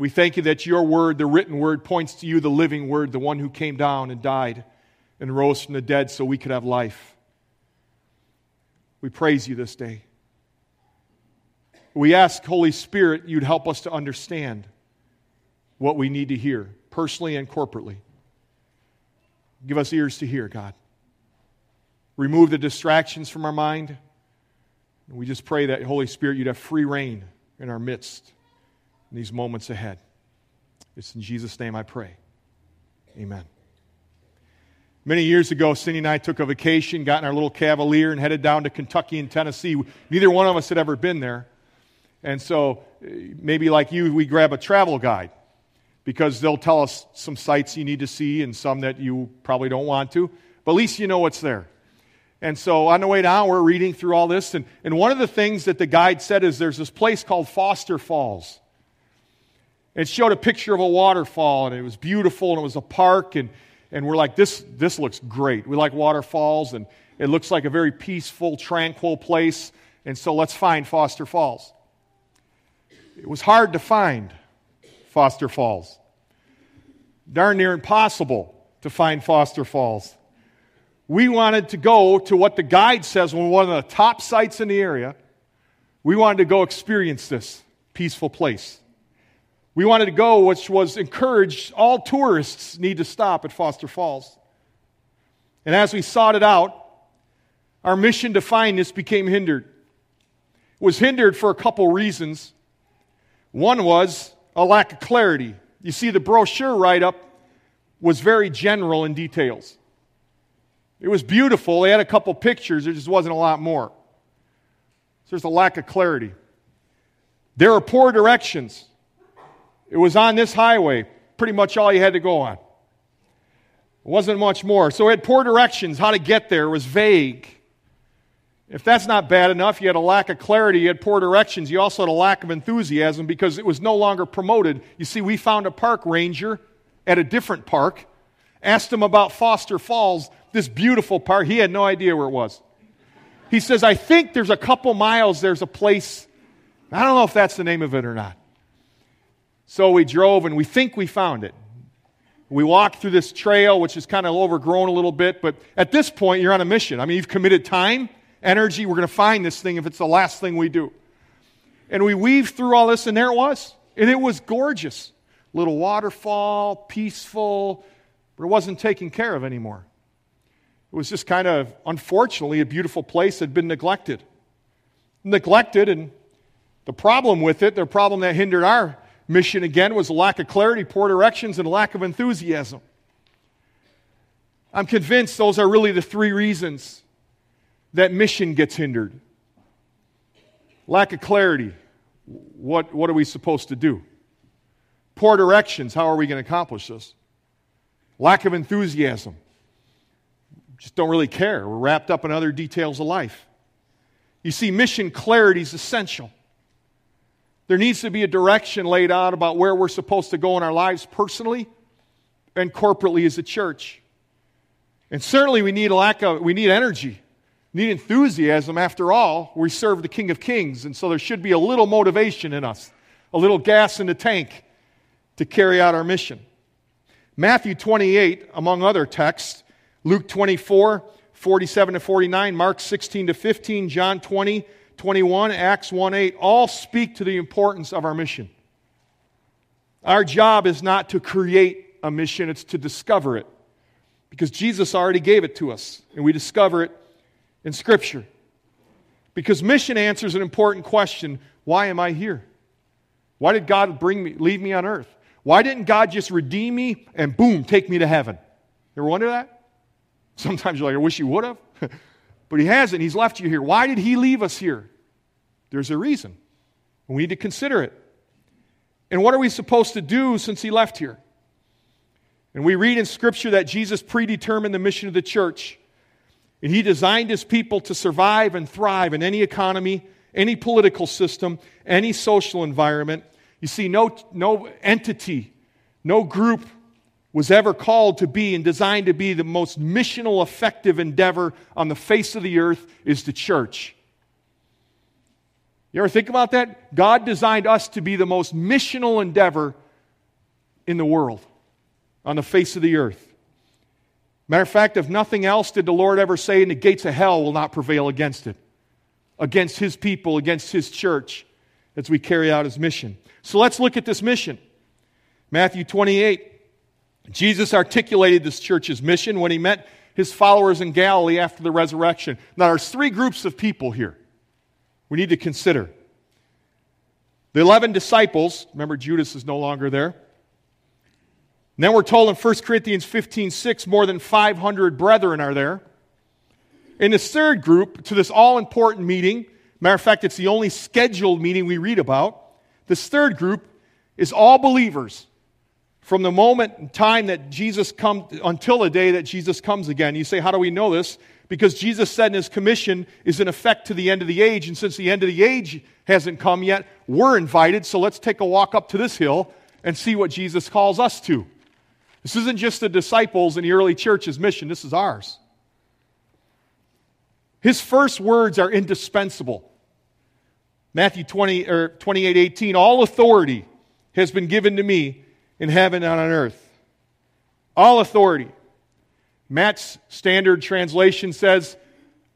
We thank you that your word, the written word, points to you, the living word, the one who came down and died and rose from the dead so we could have life. We praise you this day. We ask, Holy Spirit, you'd help us to understand what we need to hear, personally and corporately. Give us ears to hear, God. Remove the distractions from our mind. And we just pray that, Holy Spirit, you'd have free reign in our midst in these moments ahead. It's in Jesus' name I pray. Amen. Many years ago, Cindy and I took a vacation, got in our little Cavalier, and headed down to Kentucky and Tennessee. Neither one of us had ever been there. And so, maybe like you, we grab a travel guide because they'll tell us some sights you need to see and some that you probably don't want to, but at least you know what's there. And so on the way down, we're reading through all this, and one of the things that the guide said is there's this place called Foster Falls. It showed a picture of a waterfall, and it was beautiful, and it was a park, and we're like, this looks great. We like waterfalls, and it looks like a very peaceful, tranquil place, and so let's find Foster Falls. It was hard to find Foster Falls. Darn near impossible to find Foster Falls. We wanted to go to what the guide says was one of the top sites in the area. We wanted to go experience this peaceful place. We wanted to go, which was encouraged. All tourists need to stop at Foster Falls. And as we sought it out, our mission to find this became hindered. It was hindered for a couple reasons. One was a lack of clarity. You see, the brochure write-up was very general in details. It was beautiful. They had a couple pictures. There just wasn't a lot more. So there's a lack of clarity. There are poor directions. It was on this highway, pretty much all you had to go on. It wasn't much more. So it had poor directions. How to get there was vague. If that's not bad enough, you had a lack of clarity, you had poor directions, you also had a lack of enthusiasm because it was no longer promoted. You see, we found a park ranger at a different park, asked him about Foster Falls, this beautiful park. He had no idea where it was. He says, I think there's a couple miles, there's a place. I don't know if that's the name of it or not. So we drove, and we think we found it. We walked through this trail, which is kind of overgrown a little bit, but at this point, you're on a mission. I mean, you've committed time, energy, we're going to find this thing if it's the last thing we do. And we weaved through all this, and there it was. And it was gorgeous. Little waterfall, peaceful, but it wasn't taken care of anymore. It was just kind of, unfortunately, a beautiful place that had been neglected. Neglected, and the problem with it, the problem that hindered our mission again was a lack of clarity, poor directions, and a lack of enthusiasm. I'm convinced those are really the three reasons that mission gets hindered. Lack of clarity. What are we supposed to do? Poor directions. How are we going to accomplish this? Lack of enthusiasm. Just don't really care. We're wrapped up in other details of life. You see, mission clarity is essential. There needs to be a direction laid out about where we're supposed to go in our lives personally and corporately as a church. And certainly we need energy. Need enthusiasm. After all, we serve the King of Kings, and so there should be a little motivation in us, a little gas in the tank to carry out our mission. Matthew 28, among other texts, Luke 24, 47 to 49, Mark 16 to 15, John 20, 21, Acts 1:8, all speak to the importance of our mission. Our job is not to create a mission, it's to discover it, because Jesus already gave it to us, and we discover it in Scripture. Because mission answers an important question. Why am I here? Why did God leave me on earth? Why didn't God just redeem me and boom, take me to heaven? You ever wonder that? Sometimes you're like, I wish he would have. But he hasn't. He's left you here. Why did he leave us here? There's a reason. And we need to consider it. And what are we supposed to do since he left here? And we read in Scripture that Jesus predetermined the mission of the church. And he designed his people to survive and thrive in any economy, any political system, any social environment. You see, no entity, no group was ever called to be and designed to be the most missional, effective endeavor on the face of the earth is the church. You ever think about that? God designed us to be the most missional endeavor in the world, on the face of the earth. Matter of fact, if nothing else did the Lord ever say, and the gates of hell will not prevail against it, against His people, against His church, as we carry out His mission. So let's look at this mission. Matthew 28, Jesus articulated this church's mission when He met His followers in Galilee after the resurrection. Now there's three groups of people here we need to consider. The 11 disciples, remember Judas is no longer there. And then we're told in 1 Corinthians 15:6, more than 500 brethren are there. In this third group, to this all-important meeting, matter of fact, it's the only scheduled meeting we read about. This third group is all believers from the moment in time that Jesus comes until the day that Jesus comes again. You say, how do we know this? Because Jesus said in His commission is in effect to the end of the age, and since the end of the age hasn't come yet, we're invited, so let's take a walk up to this hill and see what Jesus calls us to. This isn't just the disciples in the early church's mission, this is ours. His first words are indispensable. Matthew 28:18, all authority has been given to me in heaven and on earth. All authority. Matt's Standard Translation says,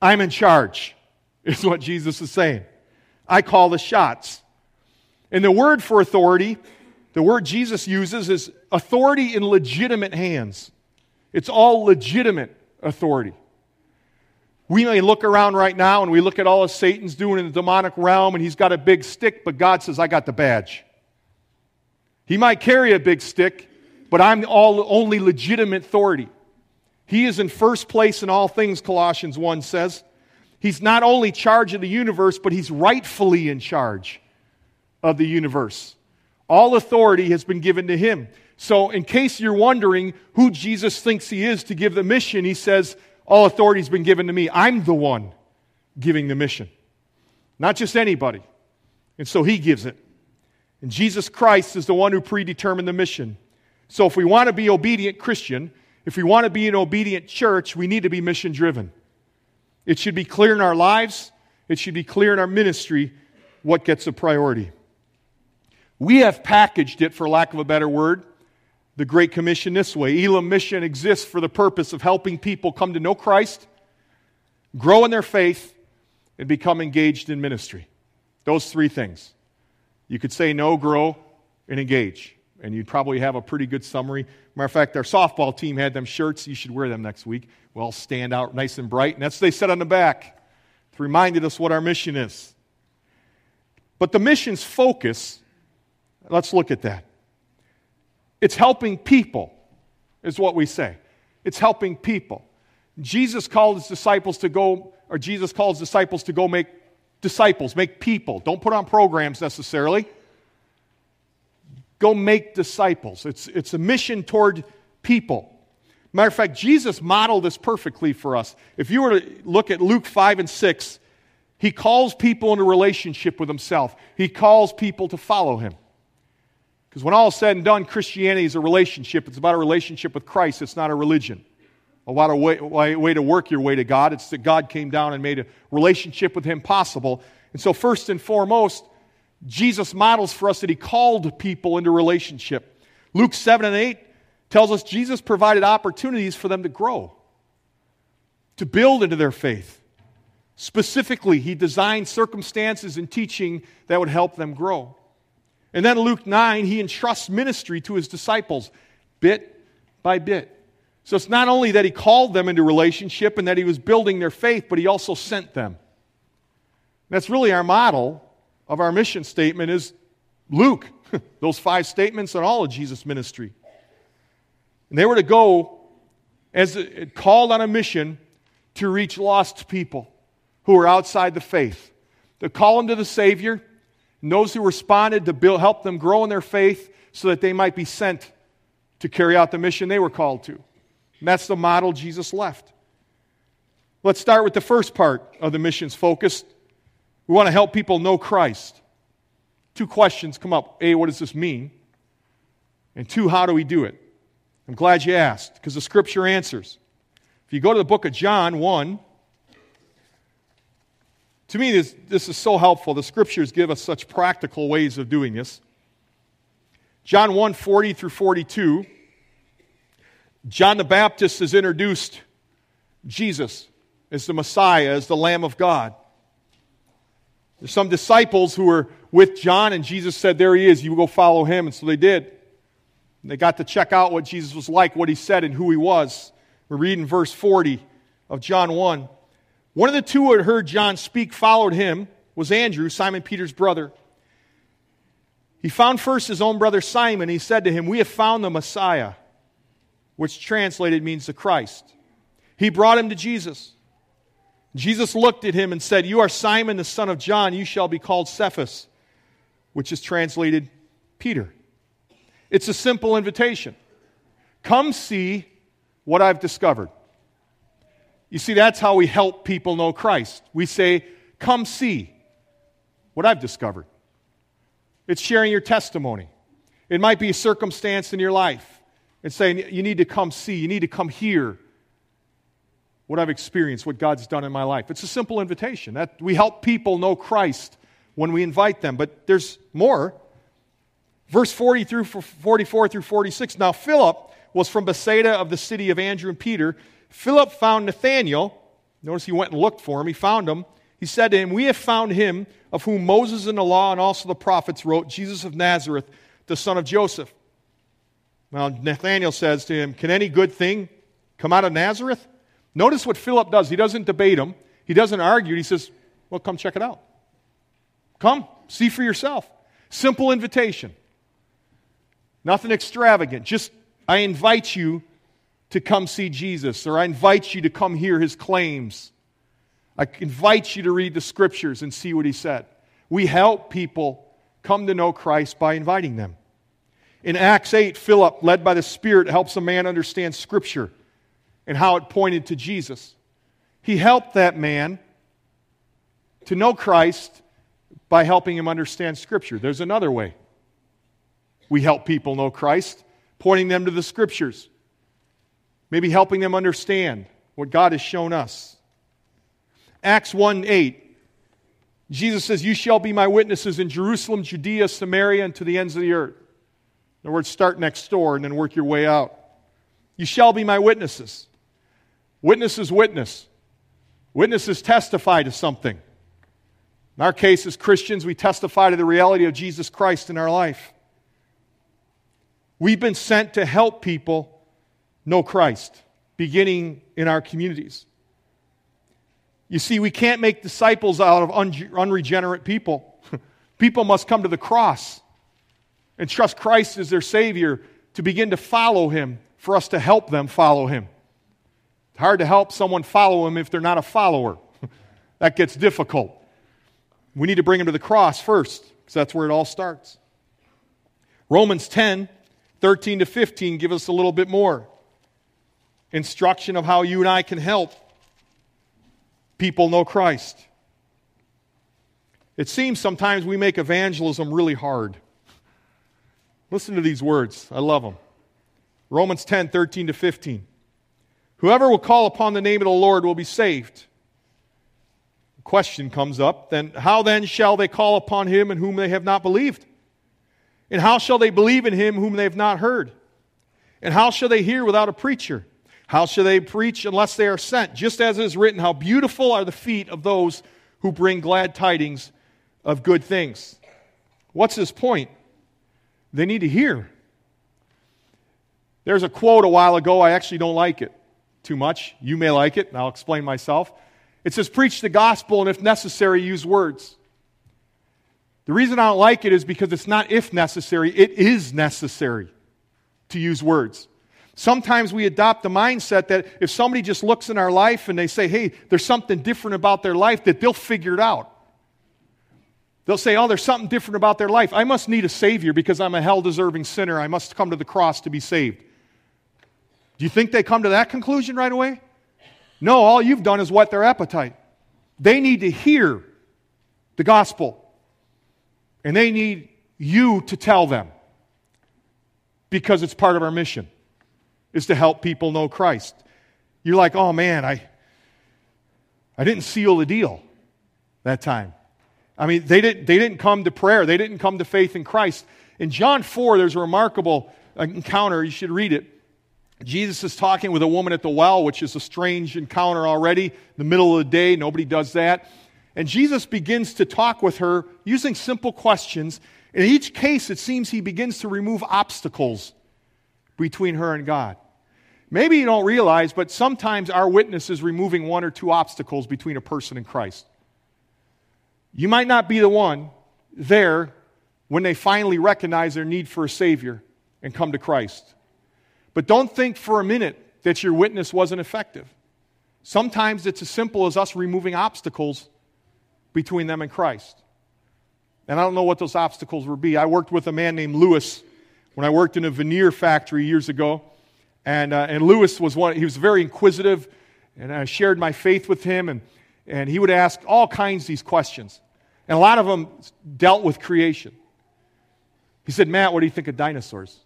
I'm in charge, is what Jesus is saying. I call the shots. And the word for authority, the word Jesus uses, is authority in legitimate hands. It's all legitimate authority. We may look around right now and we look at all of Satan's doing in the demonic realm and he's got a big stick, but God says, I got the badge. He might carry a big stick, but I'm the only legitimate authority. He is in first place in all things, Colossians 1 says. He's not only in charge of the universe, but he's rightfully in charge of the universe. All authority has been given to him. So in case you're wondering who Jesus thinks he is to give the mission, he says, all authority has been given to me. I'm the one giving the mission. Not just anybody. And so he gives it. And Jesus Christ is the one who predetermined the mission. So if we want to be obedient Christian, if we want to be an obedient church, we need to be mission-driven. It should be clear in our lives. It should be clear in our ministry what gets a priority. We have packaged it, for lack of a better word, the Great Commission this way. Elam Mission exists for the purpose of helping people come to know Christ, grow in their faith, and become engaged in ministry. Those three things. You could say know, grow, and engage. And you'd probably have a pretty good summary. Matter of fact, our softball team had them shirts. You should wear them next week. We'll all stand out nice and bright. And that's what they said on the back. It reminded us what our mission is. But the mission's focus, let's look at that. It's helping people, is what we say. It's helping people. Jesus calls disciples to go make disciples, make people. Don't put on programs necessarily. Go make disciples. It's a mission toward people. Matter of fact, Jesus modeled this perfectly for us. If you were to look at Luke 5 and 6, he calls people into relationship with himself. He calls people to follow him. Because when all is said and done, Christianity is a relationship. It's about a relationship with Christ. It's not a religion. A lot of way to work your way to God. It's that God came down and made a relationship with him possible. And so first and foremost, Jesus models for us that he called people into relationship. Luke 7 and 8 tells us Jesus provided opportunities for them to grow, to build into their faith. Specifically, he designed circumstances and teaching that would help them grow. And then Luke 9, he entrusts ministry to his disciples bit by bit. So it's not only that he called them into relationship and that he was building their faith, but he also sent them. And that's really our model of our mission statement is Luke, those five statements on all of Jesus' ministry. And they were to go as it called on a mission to reach lost people who were outside the faith, to call them to the Savior. And those who responded to help them grow in their faith so that they might be sent to carry out the mission they were called to. And that's the model Jesus left. Let's start with the first part of the mission's focus. We want to help people know Christ. Two questions come up. A, what does this mean? And two, how do we do it? I'm glad you asked, because the Scripture answers. If you go to the book of John 1, to me, this is so helpful. The Scriptures give us such practical ways of doing this. John 1, 40 through 42, John the Baptist is introduced Jesus as the Messiah, as the Lamb of God. There's some disciples who were with John, and Jesus said, there he is, you go follow him. And so they did. And they got to check out what Jesus was like, what he said, and who he was. We read in verse 40 of John 1. One of the two who had heard John speak followed him was Andrew, Simon Peter's brother. He found first his own brother Simon. He said to him, we have found the Messiah, which translated means the Christ. He brought him to Jesus. Jesus looked at him and said, you are Simon, the son of John. You shall be called Cephas, which is translated Peter. It's a simple invitation. Come see what I've discovered. You see, that's how we help people know Christ. We say, come see what I've discovered. It's sharing your testimony. It might be a circumstance in your life. It's saying, you need to come see, you need to come hear what I've experienced, what God's done in my life. It's a simple invitation. That we help people know Christ when we invite them. But there's more. Verse 40 through 44 through 46. Now Philip was from Bethsaida of the city of Andrew and Peter. Philip found Nathanael. Notice he went and looked for him. He found him. He said to him, we have found him of whom Moses and the law and also the prophets wrote, Jesus of Nazareth, the son of Joseph. Now Nathanael says to him, can any good thing come out of Nazareth? Notice what Philip does. He doesn't debate him. He doesn't argue. He says, well, come check it out. Come, see for yourself. Simple invitation. Nothing extravagant. Just, I invite you to come see Jesus, or I invite you to come hear his claims. I invite you to read the scriptures and see what he said. We help people come to know Christ by inviting them. In Acts 8, Philip, led by the Spirit, helps a man understand scripture and how it pointed to Jesus. He helped that man to know Christ by helping him understand Scripture. There's another way. We help people know Christ, pointing them to the Scriptures, maybe helping them understand what God has shown us. Acts 1:8, Jesus says, you shall be my witnesses in Jerusalem, Judea, Samaria, and to the ends of the earth. In other words, start next door and then work your way out. You shall be my witnesses. Witnesses witness. Witnesses testify to something. In our case, as Christians, we testify to the reality of Jesus Christ in our life. We've been sent to help people know Christ, beginning in our communities. You see, we can't make disciples out of unregenerate people. People must come to the cross and trust Christ as their Savior to begin to follow him, for us to help them follow him. It's hard to help someone follow him if they're not a follower. That gets difficult. We need to bring him to the cross first, because that's where it all starts. Romans 10, 13 to 15, give us a little bit more instruction of how you and I can help people know Christ. It seems sometimes we make evangelism really hard. Listen to these words. I love them. Romans 10, 13 to 15. Whoever will call upon the name of the Lord will be saved. The question comes up, then, how then shall they call upon him in whom they have not believed? And how shall they believe in him whom they have not heard? And how shall they hear without a preacher? How shall they preach unless they are sent? Just as it is written, how beautiful are the feet of those who bring glad tidings of good things. What's his point? They need to hear. There's a quote a while ago, I actually don't like it too much. You may like it, and I'll explain myself. It says, preach the gospel, and if necessary, use words. The reason I don't like it is because it's not if necessary, it is necessary to use words. Sometimes we adopt the mindset that if somebody just looks in our life and they say, hey, there's something different about their life, that they'll figure it out. They'll say, oh, there's something different about their life. I must need a Savior because I'm a hell-deserving sinner. I must come to the cross to be saved. Do you think they come to that conclusion right away? No, all you've done is whet their appetite. They need to hear the gospel. And they need you to tell them. Because it's part of our mission, is to help people know Christ. You're like, oh man, I didn't seal the deal that time. I mean, they didn't come to prayer. They didn't come to faith in Christ. In John 4, there's a remarkable encounter. You should read it. Jesus is talking with a woman at the well, which is a strange encounter already. The middle of the day, nobody does that. And Jesus begins to talk with her using simple questions. In each case, it seems he begins to remove obstacles between her and God. Maybe you don't realize, but sometimes our witness is removing one or two obstacles between a person and Christ. You might not be the one there when they finally recognize their need for a Savior and come to Christ. But don't think for a minute that your witness wasn't effective. Sometimes it's as simple as us removing obstacles between them and Christ. And I don't know what those obstacles would be. I worked with a man named Lewis when I worked in a veneer factory years ago. And Lewis was one, he was very inquisitive, and I shared my faith with him, and he would ask all kinds of these questions. And a lot of them dealt with creation. He said, "Matt, what do you think of dinosaurs?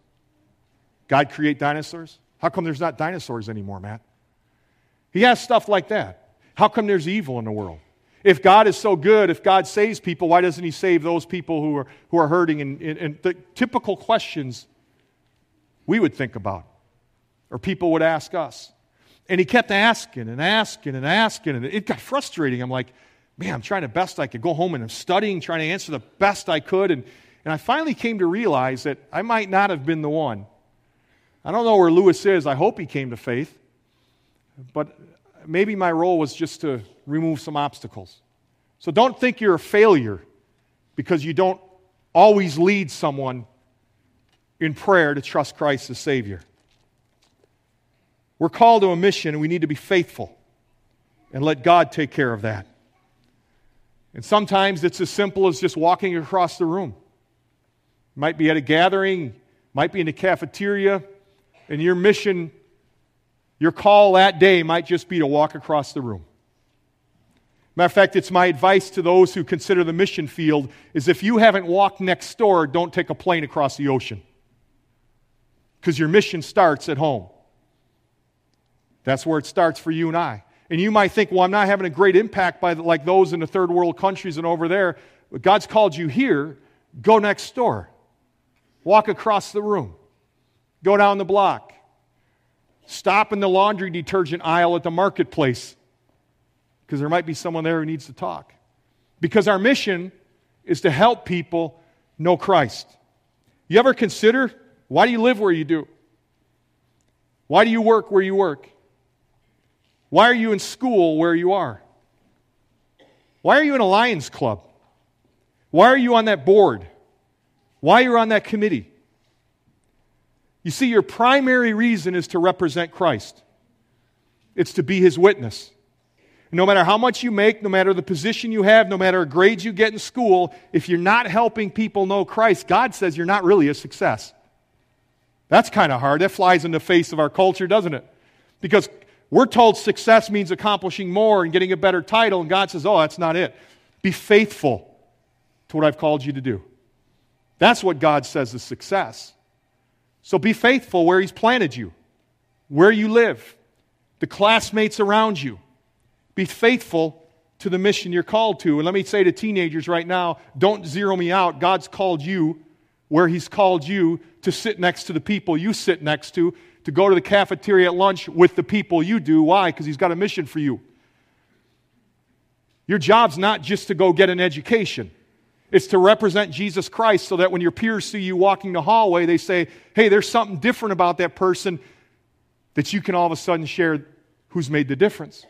God create dinosaurs? How come there's not dinosaurs anymore, Matt?" He asked stuff like that. How come there's evil in the world? If God is so good, if God saves people, why doesn't he save those people who are hurting? And the typical questions we would think about, or people would ask us. And he kept asking and asking and asking, and it got frustrating. I'm like, man, I'm trying the best I could. Go home and I'm studying, trying to answer the best I could. And I finally came to realize that I might not have been the one. I don't know where Lewis is. I hope he came to faith. But maybe my role was just to remove some obstacles. So don't think you're a failure because you don't always lead someone in prayer to trust Christ as Savior. We're called to a mission, and we need to be faithful and let God take care of that. And sometimes it's as simple as just walking across the room. You might be at a gathering, might be in the cafeteria, and your mission, your call that day might just be to walk across the room. Matter of fact, it's my advice to those who consider the mission field is if you haven't walked next door, don't take a plane across the ocean because your mission starts at home. That's where it starts for you and I. And you might think, well, I'm not having a great impact like those in the third world countries and over there. But God's called you here. Go next door. Walk across the room. Go down the block. Stop in the laundry detergent aisle at the marketplace because there might be someone there who needs to talk. Because our mission is to help people know Christ. You ever consider, why do you live where you do? Why do you work where you work? Why are you in school where you are? Why are you in a Lions Club? Why are you on that board? Why are you on that committee? You see, your primary reason is to represent Christ. It's to be His witness. No matter how much you make, no matter the position you have, no matter the grades you get in school, if you're not helping people know Christ, God says you're not really a success. That's kind of hard. That flies in the face of our culture, doesn't it? Because we're told success means accomplishing more and getting a better title, and God says, oh, that's not it. Be faithful to what I've called you to do. That's what God says is success. So be faithful where He's planted you, where you live, the classmates around you. Be faithful to the mission you're called to. And let me say to teenagers right now, don't zero me out. God's called you where He's called you to sit next to the people you sit next to go to the cafeteria at lunch with the people you do. Why? Because He's got a mission for you. Your job's not just to go get an education. It's to represent Jesus Christ so that when your peers see you walking the hallway, they say, hey, there's something different about that person that you can all of a sudden share who's made the difference.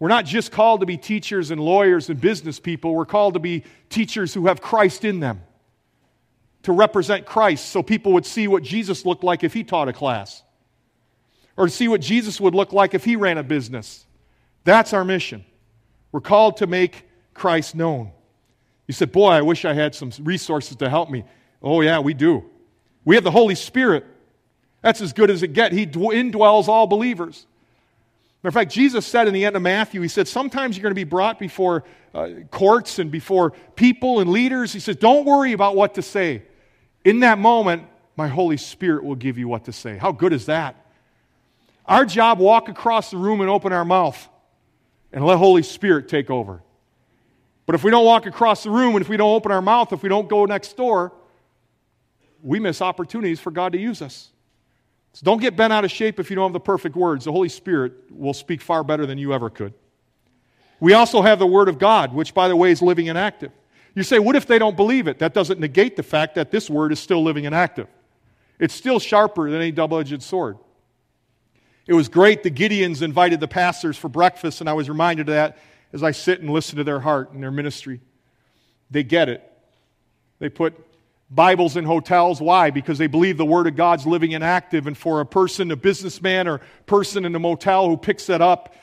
We're not just called to be teachers and lawyers and business people. We're called to be teachers who have Christ in them, to represent Christ so people would see what Jesus looked like if He taught a class, or to see what Jesus would look like if He ran a business. That's our mission. We're called to make Christ known. You said, boy, I wish I had some resources to help me. Oh yeah, we do. We have the Holy Spirit. That's as good as it gets. He indwells all believers. Matter of fact, Jesus said in the end of Matthew, He said, sometimes you're going to be brought before courts and before people and leaders. He says, don't worry about what to say. In that moment, my Holy Spirit will give you what to say. How good is that? Our job, walk across the room and open our mouth and let Holy Spirit take over. But if we don't walk across the room and if we don't open our mouth, if we don't go next door, we miss opportunities for God to use us. So don't get bent out of shape if you don't have the perfect words. The Holy Spirit will speak far better than you ever could. We also have the Word of God, which, by the way, is living and active. You say, what if they don't believe it? That doesn't negate the fact that this Word is still living and active. It's still sharper than any double-edged sword. It was great the Gideons invited the pastors for breakfast, and I was reminded of that as I sit and listen to their heart and their ministry. They get it. They put Bibles in hotels. Why? Because they believe the Word of God's living and active, and for a person, a businessman or person in a motel who picks that up,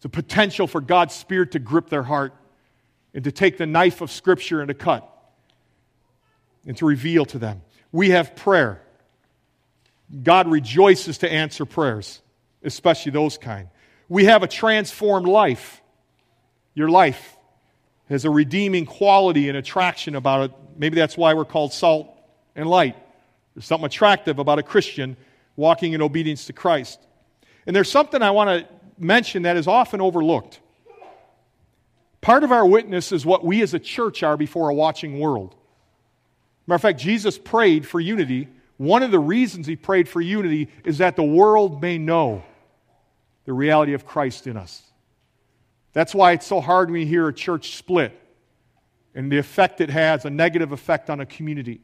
the potential for God's Spirit to grip their heart and to take the knife of Scripture and to cut and to reveal to them. We have prayer. God rejoices to answer prayers, especially those kind. We have a transformed life. Your life has a redeeming quality and attraction about it. Maybe that's why we're called salt and light. There's something attractive about a Christian walking in obedience to Christ. And there's something I want to mention that is often overlooked. Part of our witness is what we as a church are before a watching world. Matter of fact, Jesus prayed for unity. One of the reasons he prayed for unity is that the world may know the reality of Christ in us. That's why it's so hard when you hear a church split and the effect it has, a negative effect on a community.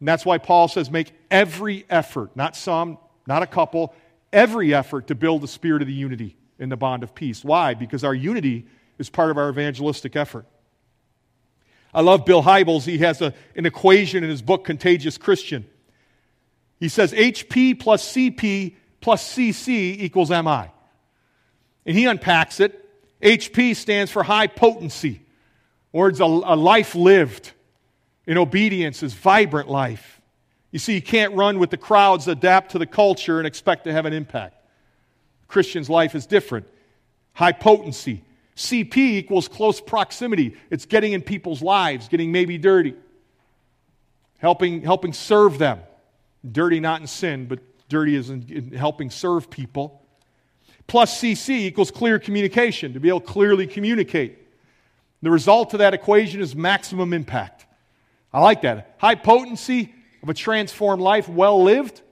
And that's why Paul says make every effort, not some, not a couple, every effort to build the spirit of the unity in the bond of peace. Why? Because our unity is part of our evangelistic effort. I love Bill Hybels. He has an equation in his book, Contagious Christian. He says HP plus CP plus CC equals MI. And he unpacks it. HP stands for high potency, or it's a life lived in obedience, is vibrant life. You see, you can't run with the crowds, adapt to the culture, and expect to have an impact. Christian's life is different. High potency. CP equals close proximity. It's getting in people's lives, getting maybe dirty. Helping serve them. Dirty not in sin, but dirty is in helping serve people. Plus CC equals clear communication, to be able to clearly communicate. The result of that equation is maximum impact. I like that. High potency of a transformed life, well lived,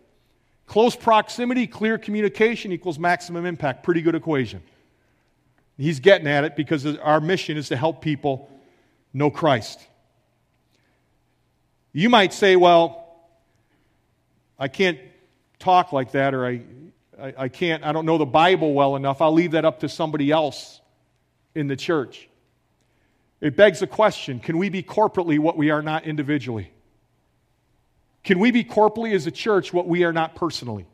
close proximity, clear communication equals maximum impact. Pretty good equation. He's getting at it because our mission is to help people know Christ. You might say, well, I can't talk like that, or I don't know the Bible well enough. I'll leave that up to somebody else in the church. It begs the question, can we be corporately what we are not individually? Can we be corporately as a church what we are not personally?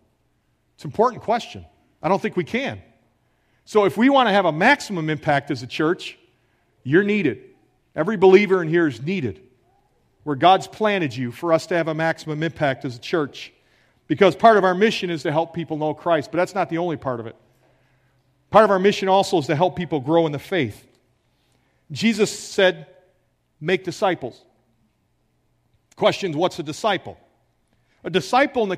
It's an important question. I don't think we can. So if we want to have a maximum impact as a church, you're needed. Every believer in here is needed. Where God's planted you for us to have a maximum impact as a church. Because part of our mission is to help people know Christ, but that's not the only part of it. Part of our mission also is to help people grow in the faith. Jesus said, make disciples. Questions, what's a disciple? A disciple in the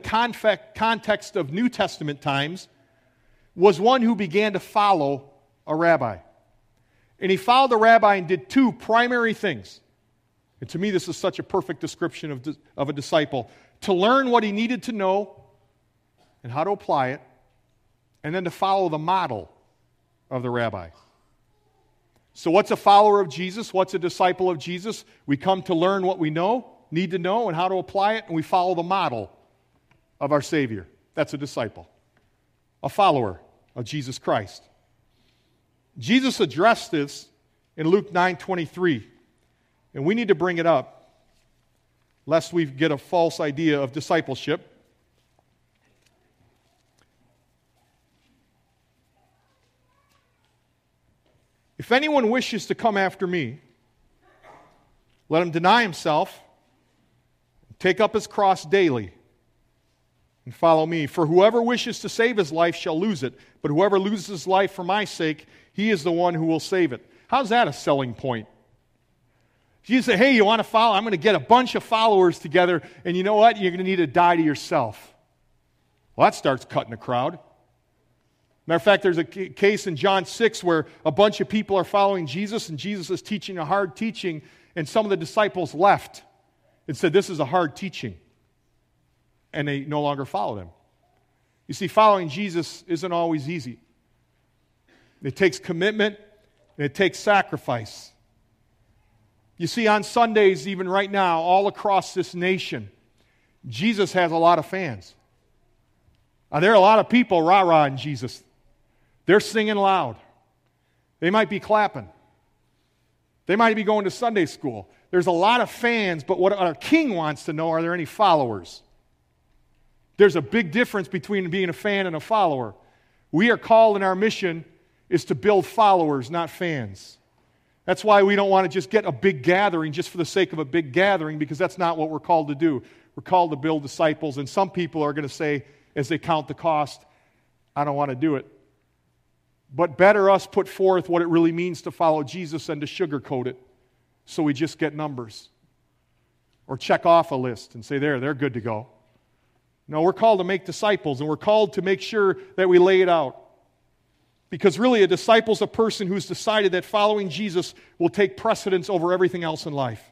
context of New Testament times was one who began to follow a rabbi. And he followed the rabbi and did two primary things. And to me, this is such a perfect description of a disciple. To learn what he needed to know and how to apply it, and then to follow the model of the rabbi. So what's a follower of Jesus? What's a disciple of Jesus? We come to learn what we know, need to know, and how to apply it, and we follow the model of our Savior. That's a disciple, a follower of Jesus Christ. Jesus addressed this in Luke 9:23, and we need to bring it up lest we get a false idea of discipleship. If anyone wishes to come after me, let him deny himself, take up his cross daily and follow me. For whoever wishes to save his life shall lose it, but whoever loses his life for my sake, he is the one who will save it. How's that a selling point? If you say, hey, you want to follow? I'm going to get a bunch of followers together, and you know what? You're going to need to die to yourself. Well, that starts cutting a crowd. Matter of fact, there's a case in John 6 where a bunch of people are following Jesus, and Jesus is teaching a hard teaching, and some of the disciples left. and said, this is a hard teaching. And they no longer followed him. You see, following Jesus isn't always easy. It takes commitment, and it takes sacrifice. You see, on Sundays, even right now, all across this nation, Jesus has a lot of fans. Now, there are a lot of people rah-rahing Jesus. They're singing loud. They might be clapping. They might be going to Sunday school. There's a lot of fans, but what our King wants to know, are there any followers? There's a big difference between being a fan and a follower. We are called, and our mission is to build followers, not fans. That's why we don't want to just get a big gathering just for the sake of a big gathering, because that's not what we're called to do. We're called to build disciples, and some people are going to say, as they count the cost, I don't want to do it. But better us put forth what it really means to follow Jesus than to sugarcoat it so we just get numbers or check off a list and say, there, they're good to go. No, we're called to make disciples, and we're called to make sure that we lay it out. Because really, a disciple is a person who's decided that following Jesus will take precedence over everything else in life.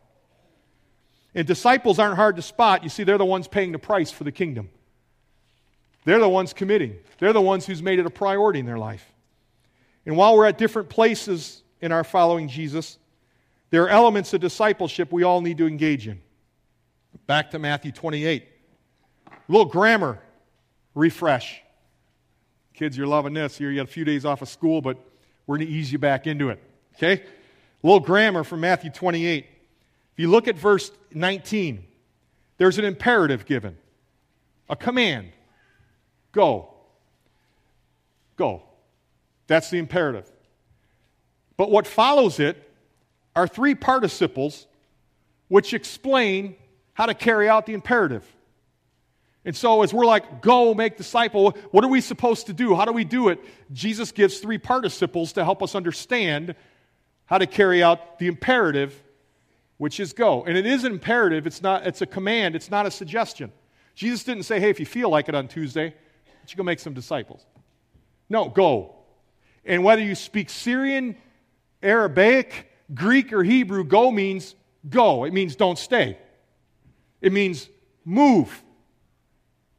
And disciples aren't hard to spot. You see, they're the ones paying the price for the kingdom. They're the ones committing. They're the ones who's made it a priority in their life. And while we're at different places in our following Jesus, there are elements of discipleship we all need to engage in. Back to Matthew 28. A little grammar refresh. Kids, you're loving this. You got a few days off of school, but we're going to ease you back into it. Okay? A little grammar from Matthew 28. If you look at verse 19, there's an imperative given, a command. Go. Go. That's the imperative. But what follows it are three participles which explain how to carry out the imperative. And so as we're like, go make disciple, what are we supposed to do? How do we do it? Jesus gives three participles to help us understand how to carry out the imperative, which is go. And it is an imperative. It's a command. It's not a suggestion. Jesus didn't say, hey, if you feel like it on Tuesday, why don't you go make some disciples? No, go. And whether you speak Syrian, Arabic, Greek, or Hebrew, go means go. It means don't stay. It means move.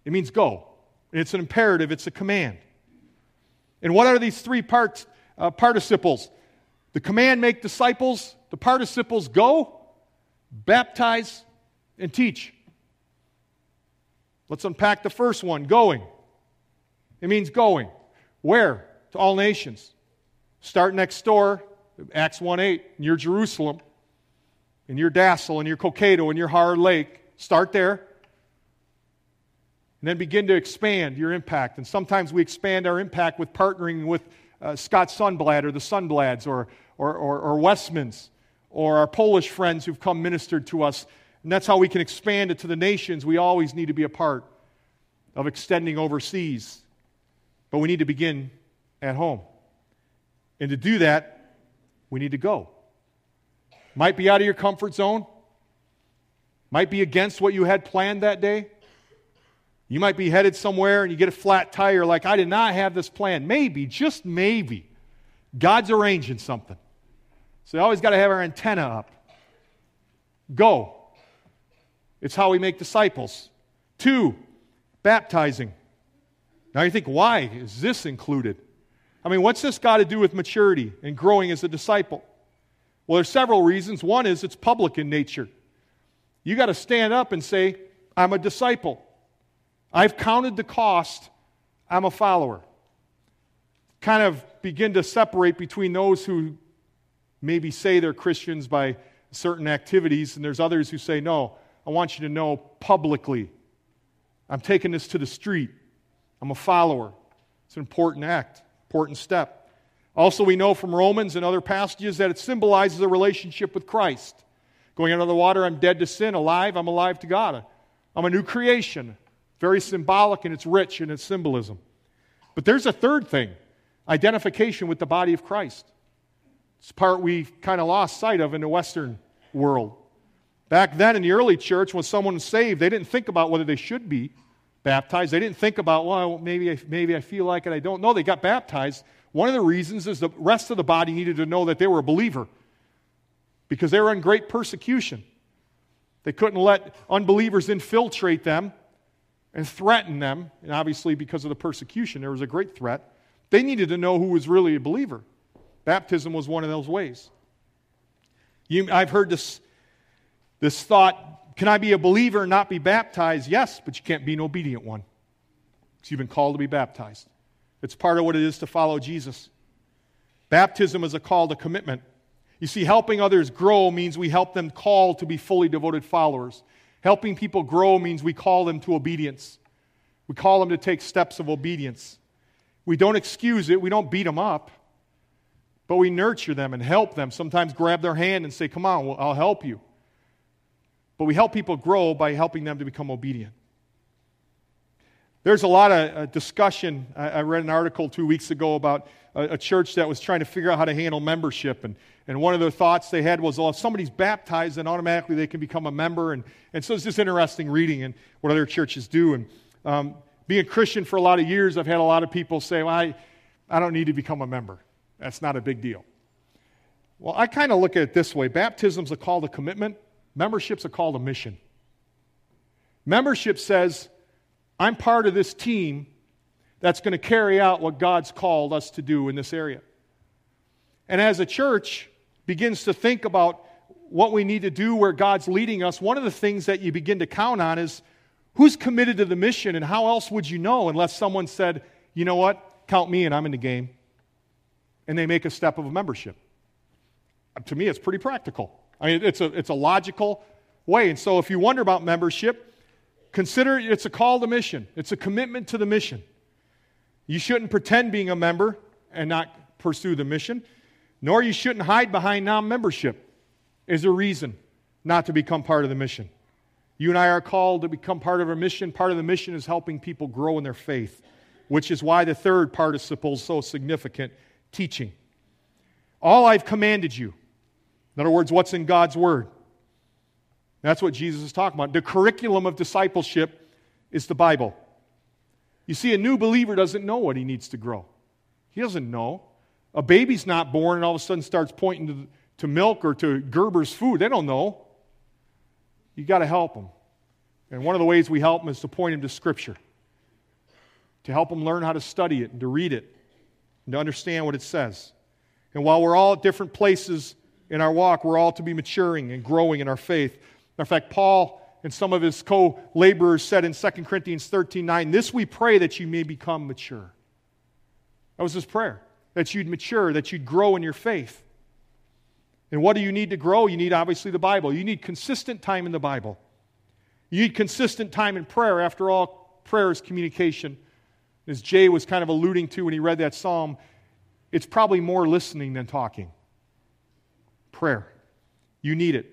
It means go. It's an imperative. It's a command. And what are these three participles? The command, make disciples. The participles, go, baptize, and teach. Let's unpack the first one, going. It means going. Where? To all nations. Start next door, Acts 1:8, in your Jerusalem, in your Dassel, in your Cokato, in your Howard Lake. Start there. And then begin to expand your impact. And sometimes we expand our impact with partnering with Scott Sunblad or the Sunblads or Westmans or our Polish friends who've come ministered to us. And that's how we can expand it to the nations. We always need to be a part of extending overseas. But we need to begin at home. And to do that, we need to go. Might be out of your comfort zone. Might be against what you had planned that day. You might be headed somewhere and you get a flat tire like, I did not have this plan. Maybe, just maybe, God's arranging something. So we always got to have our antenna up. Go. It's how we make disciples. 2, baptizing. Now you think, why is this included? I mean, what's this got to do with maturity and growing as a disciple? Well, there's several reasons. One is it's public in nature. You got to stand up and say, I'm a disciple. I've counted the cost. I'm a follower. Kind of begin to separate between those who maybe say they're Christians by certain activities, and there's others who say, no, I want you to know publicly. I'm taking this to the street. I'm a follower. It's an important act, important step. Also, we know from Romans and other passages that it symbolizes a relationship with Christ. Going under the water, I'm dead to sin. Alive, I'm alive to God. I'm a new creation. Very symbolic, and it's rich in its symbolism. But there's a third thing, identification with the body of Christ. It's a part we kind of lost sight of in the Western world. Back then in the early church, when someone was saved, they didn't think about whether they should be baptized. They didn't think about, well, maybe I feel like it, I don't know. They got baptized. One of the reasons is the rest of the body needed to know that they were a believer because they were in great persecution. They couldn't let unbelievers infiltrate them and threaten them. And obviously, because of the persecution, there was a great threat. They needed to know who was really a believer. Baptism was one of those ways. I've heard this thought, can I be a believer and not be baptized? Yes, but you can't be an obedient one. Because you've been called to be baptized. It's part of what it is to follow Jesus. Baptism is a call to commitment. You see, helping others grow means we help them call to be fully devoted followers. Helping people grow means we call them to obedience. We call them to take steps of obedience. We don't excuse it. We don't beat them up. But we nurture them and help them. Sometimes grab their hand and say, come on, I'll help you. But we help people grow by helping them to become obedient. There's a lot of discussion. I read an article 2 weeks ago about a church that was trying to figure out how to handle membership. And one of the thoughts they had was, well, if somebody's baptized, then automatically they can become a member. And so it's just interesting reading and what other churches do. And being a Christian for a lot of years, I've had a lot of people say, well, I don't need to become a member. That's not a big deal. Well, I kind of look at it this way. Baptism's a call to commitment. Membership's a call to mission. Membership says, I'm part of this team that's going to carry out what God's called us to do in this area. And as a church begins to think about what we need to do where God's leading us, one of the things that you begin to count on is who's committed to the mission, and how else would you know unless someone said, you know what, count me in, I'm in the game. And they make a step of a membership. To me, it's pretty practical. I mean, it's a logical way. And so if you wonder about membership, consider it's a call to mission. It's a commitment to the mission. You shouldn't pretend being a member and not pursue the mission, nor you shouldn't hide behind non-membership as a reason not to become part of the mission. You and I are called to become part of a mission. Part of the mission is helping people grow in their faith, which is why the third participle is so significant, teaching. All I've commanded you. In other words, what's in God's Word. That's what Jesus is talking about. The curriculum of discipleship is the Bible. You see, a new believer doesn't know what he needs to grow. He doesn't know. A baby's not born and all of a sudden starts pointing to milk or to Gerber's food. They don't know. You got to help them. And one of the ways we help them is to point them to Scripture, to help them learn how to study it and to read it and to understand what it says. And while we're all at different places in our walk, we're all to be maturing and growing in our faith. Matter of fact, Paul and some of his co-laborers said in 2 Corinthians 13:9, this we pray that you may become mature. That was his prayer, that you'd mature, that you'd grow in your faith. And what do you need to grow? You need, obviously, the Bible. You need consistent time in the Bible. You need consistent time in prayer. After all, prayer is communication. As Jay was kind of alluding to when he read that psalm, it's probably more listening than talking. Prayer. You need it.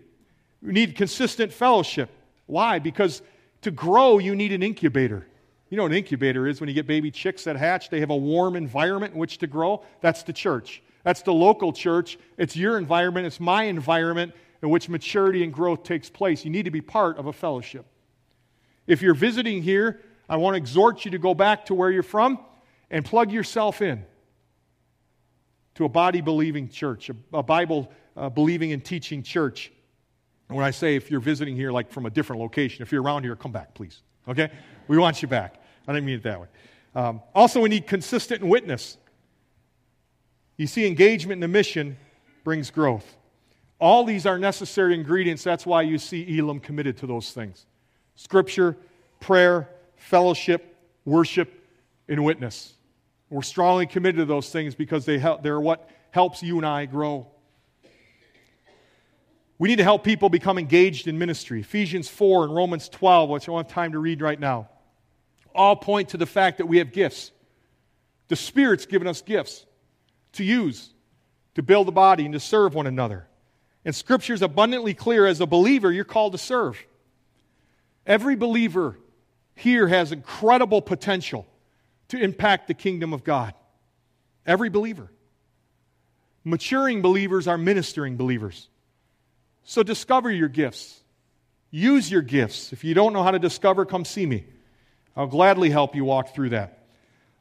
You need consistent fellowship. Why? Because to grow, you need an incubator. You know what an incubator is? When you get baby chicks that hatch, they have a warm environment in which to grow. That's the church. That's the local church. It's your environment. It's my environment in which maturity and growth takes place. You need to be part of a fellowship. If you're visiting here, I want to exhort you to go back to where you're from and plug yourself in to a body-believing church, a Bible-believing and teaching church. And when I say if you're visiting here, like from a different location, if you're around here, come back, please. Okay? We want you back. I didn't mean it that way. Also, we need consistent witness. You see, engagement in the mission brings growth. All these are necessary ingredients. That's why you see Elam committed to those things. Scripture, prayer, fellowship, worship, and witness. We're strongly committed to those things because they're what helps you and I grow. We need to help people become engaged in ministry. Ephesians 4 and Romans 12, which I don't have time to read right now, all point to the fact that we have gifts. The Spirit's given us gifts to use, to build the body and to serve one another. And Scripture's abundantly clear. As a believer, you're called to serve. Every believer here has incredible potential to impact the kingdom of God. Every believer. Maturing believers are ministering believers. So discover your gifts. Use your gifts. If you don't know how to discover, come see me. I'll gladly help you walk through that.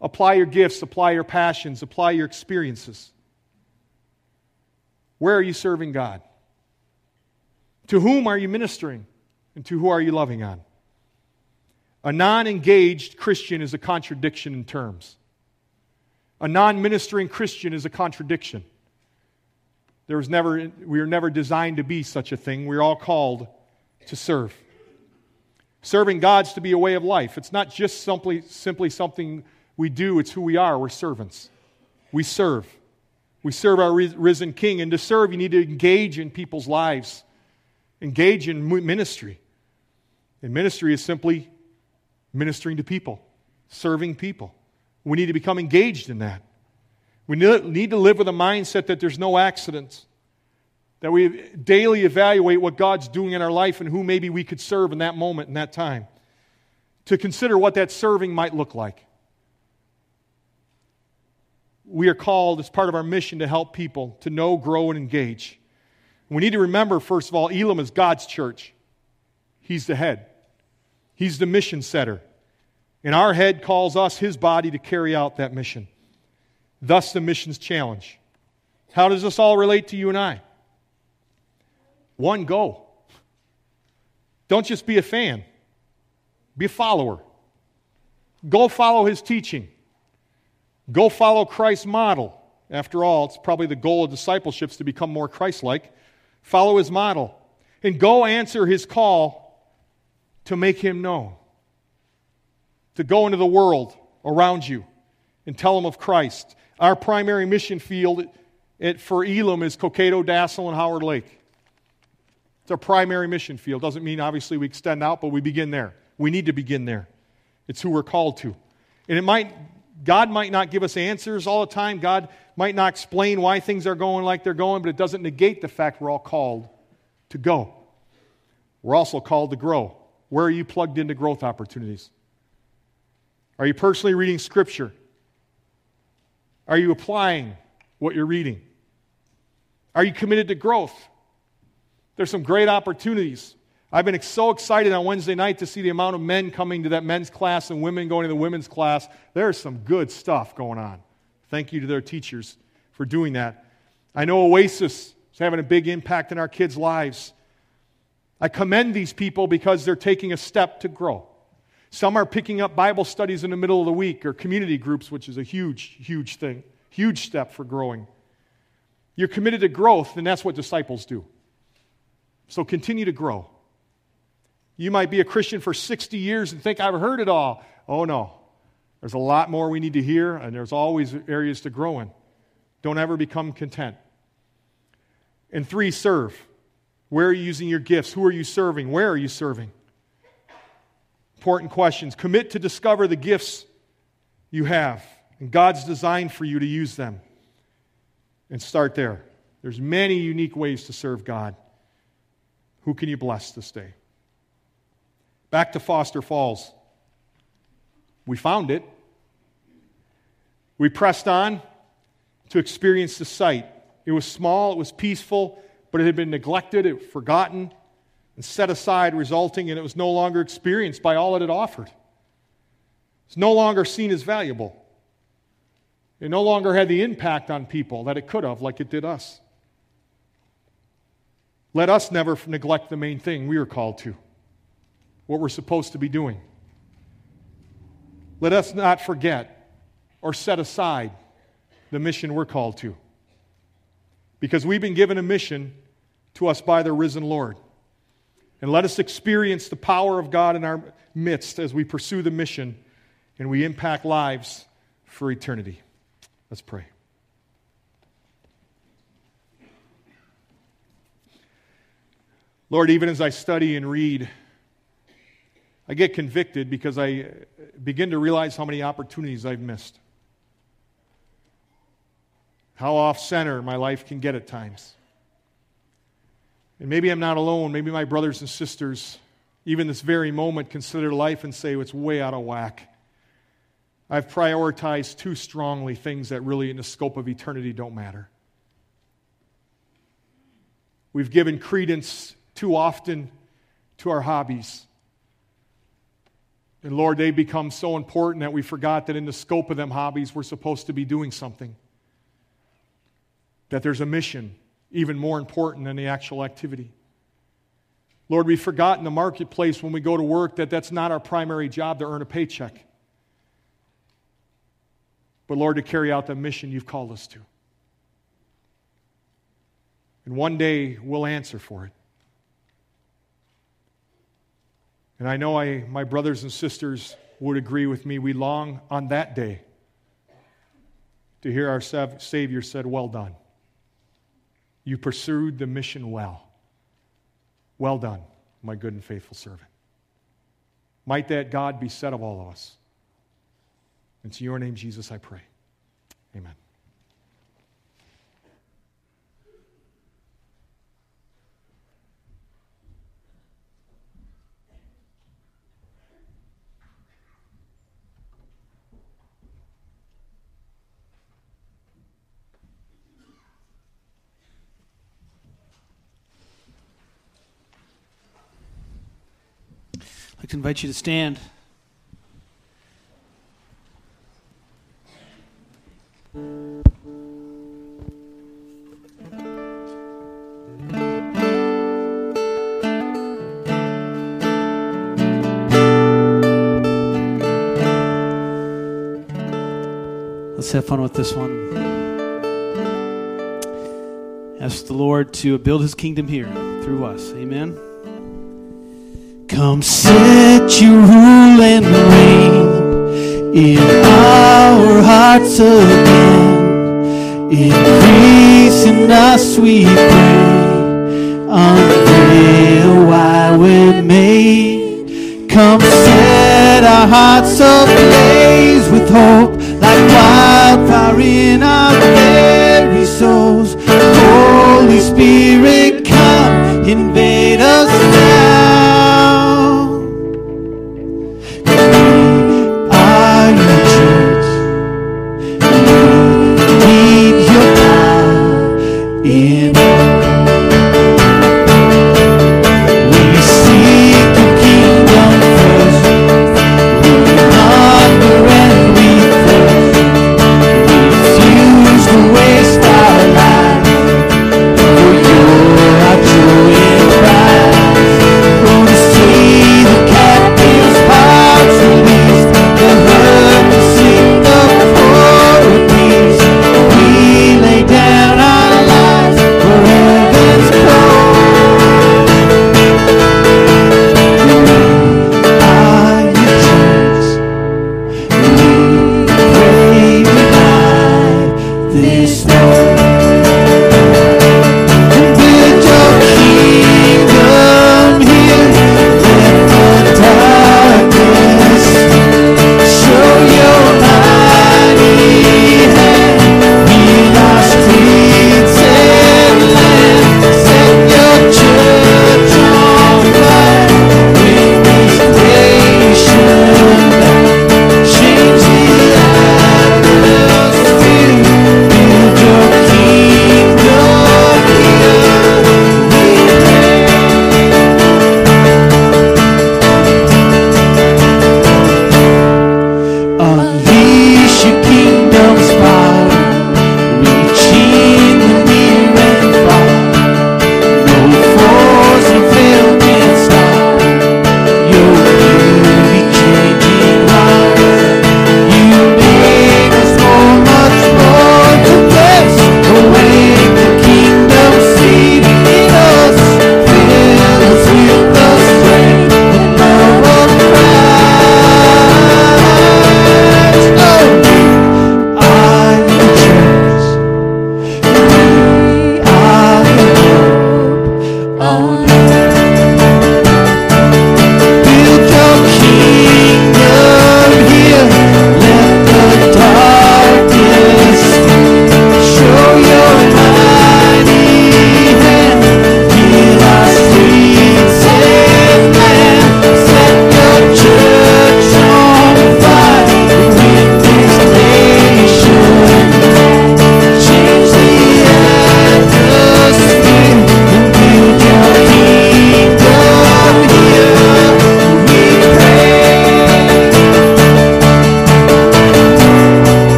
Apply your gifts, apply your passions, apply your experiences. Where are you serving God? To whom are you ministering? And two, who are you loving on? A non-engaged Christian is a contradiction in terms. A non-ministering Christian is a contradiction. We were never designed to be such a thing. We're all called to serve. Serving God's to be a way of life. It's not just simply something we do. It's who we are. We're servants. We serve. We serve our risen King. And to serve, you need to engage in people's lives. Engage in ministry. And ministry is simply ministering to people, serving people. We need to become engaged in that. We need to live with a mindset that there's no accidents, that we daily evaluate what God's doing in our life and who maybe we could serve in that moment, in that time, to consider what that serving might look like. We are called as part of our mission to help people to know, grow, and engage. We need to remember, first of all, Elam is God's church. He's the head. He's the mission setter. And our head calls us, his body, to carry out that mission. Thus the mission's challenge. How does this all relate to you and I? One, go. Don't just be a fan. Be a follower. Go follow his teaching. Go follow Christ's model. After all, it's probably the goal of discipleship is to become more Christ-like. Follow his model. And go answer his call to make him known. To go into the world around you and tell them of Christ. Our primary mission field for Elam is Cokato, Dassel, and Howard Lake. It's our primary mission field. Doesn't mean, obviously, we extend out, but we begin there. We need to begin there. It's who we're called to. And God might not give us answers all the time. God might not explain why things are going like they're going, but it doesn't negate the fact we're all called to go. We're also called to grow. Where are you plugged into growth opportunities? Are you personally reading Scripture? Are you applying what you're reading? Are you committed to growth? There's some great opportunities. I've been so excited on Wednesday night to see the amount of men coming to that men's class and women going to the women's class. There's some good stuff going on. Thank you to their teachers for doing that. I know Oasis is having a big impact in our kids' lives. I commend these people because they're taking a step to grow. Some are picking up Bible studies in the middle of the week or community groups, which is a huge, huge thing, huge step for growing. You're committed to growth, and that's what disciples do. So continue to grow. You might be a Christian for 60 years and think, I've heard it all. Oh, no. There's a lot more we need to hear, and there's always areas to grow in. Don't ever become content. And 3, serve. Where are you using your gifts? Who are you serving? Where are you serving? Important questions. Commit to discover the gifts you have and God's design for you to use them. And start there. There's many unique ways to serve God. Who can you bless this day? Back to Foster Falls. We found it. We pressed on to experience the site. It was small, it was peaceful, but it had been neglected, it was forgotten, and set aside, resulting in it was no longer experienced by all it had offered. It's no longer seen as valuable. It no longer had the impact on people that it could have, like it did us. Let us never neglect the main thing we were called to. What we're supposed to be doing. Let us not forget or set aside the mission we're called to. Because we've been given a mission to us by the risen Lord. And let us experience the power of God in our midst as we pursue the mission and we impact lives for eternity. Let's pray. Lord, even as I study and read, I get convicted because I begin to realize how many opportunities I've missed. How off-center my life can get at times. And maybe I'm not alone. Maybe my brothers and sisters, even this very moment, consider life and say, it's way out of whack. I've prioritized too strongly things that really in the scope of eternity don't matter. We've given credence too often to our hobbies. And Lord, they become so important that we forgot that in the scope of them hobbies, we're supposed to be doing something. That there's a mission even more important than the actual activity. Lord, we forgot in the marketplace when we go to work that that's not our primary job to earn a paycheck, but Lord, to carry out the mission you've called us to. And one day we'll answer for it. And I know my brothers and sisters would agree with me. We long on that day to hear our Savior said, "Well done. You pursued the mission well. Well done, my good and faithful servant." Might that God be said of all of us. And to your name, Jesus, I pray. Amen. I'd like to invite you to stand. Let's have fun with this one. Ask the Lord to build his kingdom here through us. Amen. Come set your rule and reign in our hearts again. Increase in us, we pray, unveil why we're made. Come set our hearts ablaze with hope, like wildfire in our very souls. Holy Spirit, come, invade us now. We're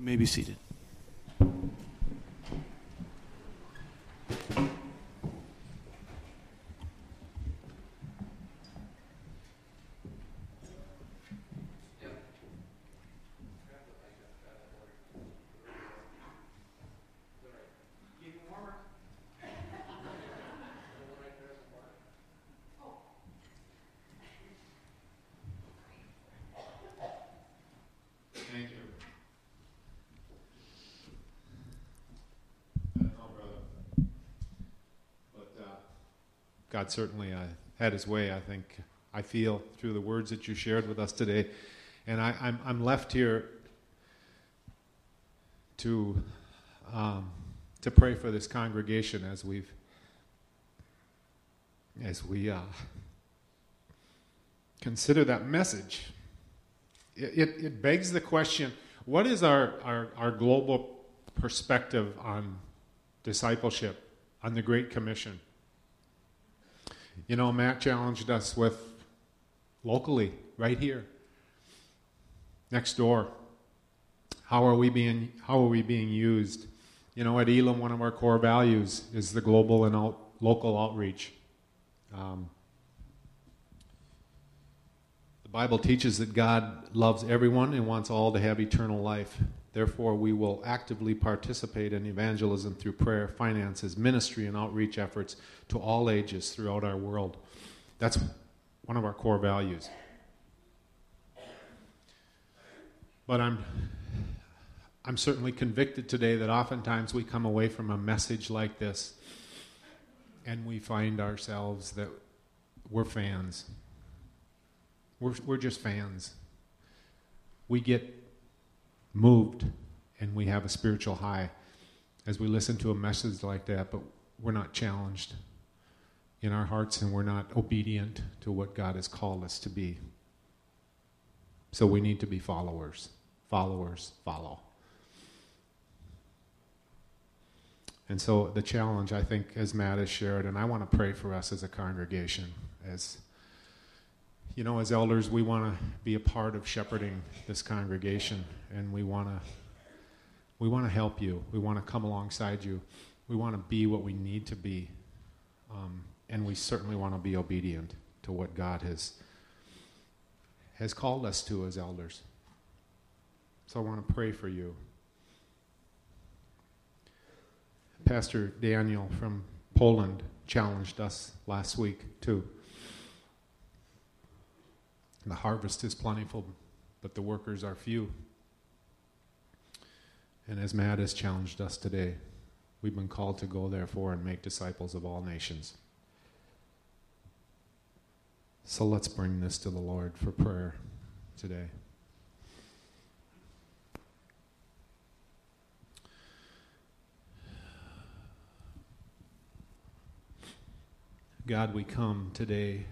You may be seated. God certainly had his way, I think, I feel, through the words that you shared with us today. And I'm left here to pray for this congregation as we consider that message. It begs the question, what is our global perspective on discipleship, on the Great Commission? You know, Matt challenged us with locally, right here, next door. How are we being used? You know, at Elam, one of our core values is the global and local outreach. The Bible teaches that God loves everyone and wants all to have eternal life. Therefore, we will actively participate in evangelism through prayer, finances, ministry, and outreach efforts to all ages throughout our world. That's one of our core values. But I'm certainly convicted today that oftentimes we come away from a message like this and we find ourselves that we're fans. We're just fans. We get moved, and we have a spiritual high as we listen to a message like that, but we're not challenged in our hearts, and we're not obedient to what God has called us to be. So we need to be followers. Followers follow. And so the challenge, I think, as Matt has shared, and I want to pray for us as a congregation, as you know, as elders, we want to be a part of shepherding this congregation, and we want to help you. We want to come alongside you. We want to be what we need to be, and we certainly want to be obedient to what God has called us to as elders. So I want to pray for you. Pastor Daniel from Poland challenged us last week, too. The harvest is plentiful, but the workers are few. And as Matt has challenged us today, we've been called to go, therefore, and make disciples of all nations. So let's bring this to the Lord for prayer today. God, we come today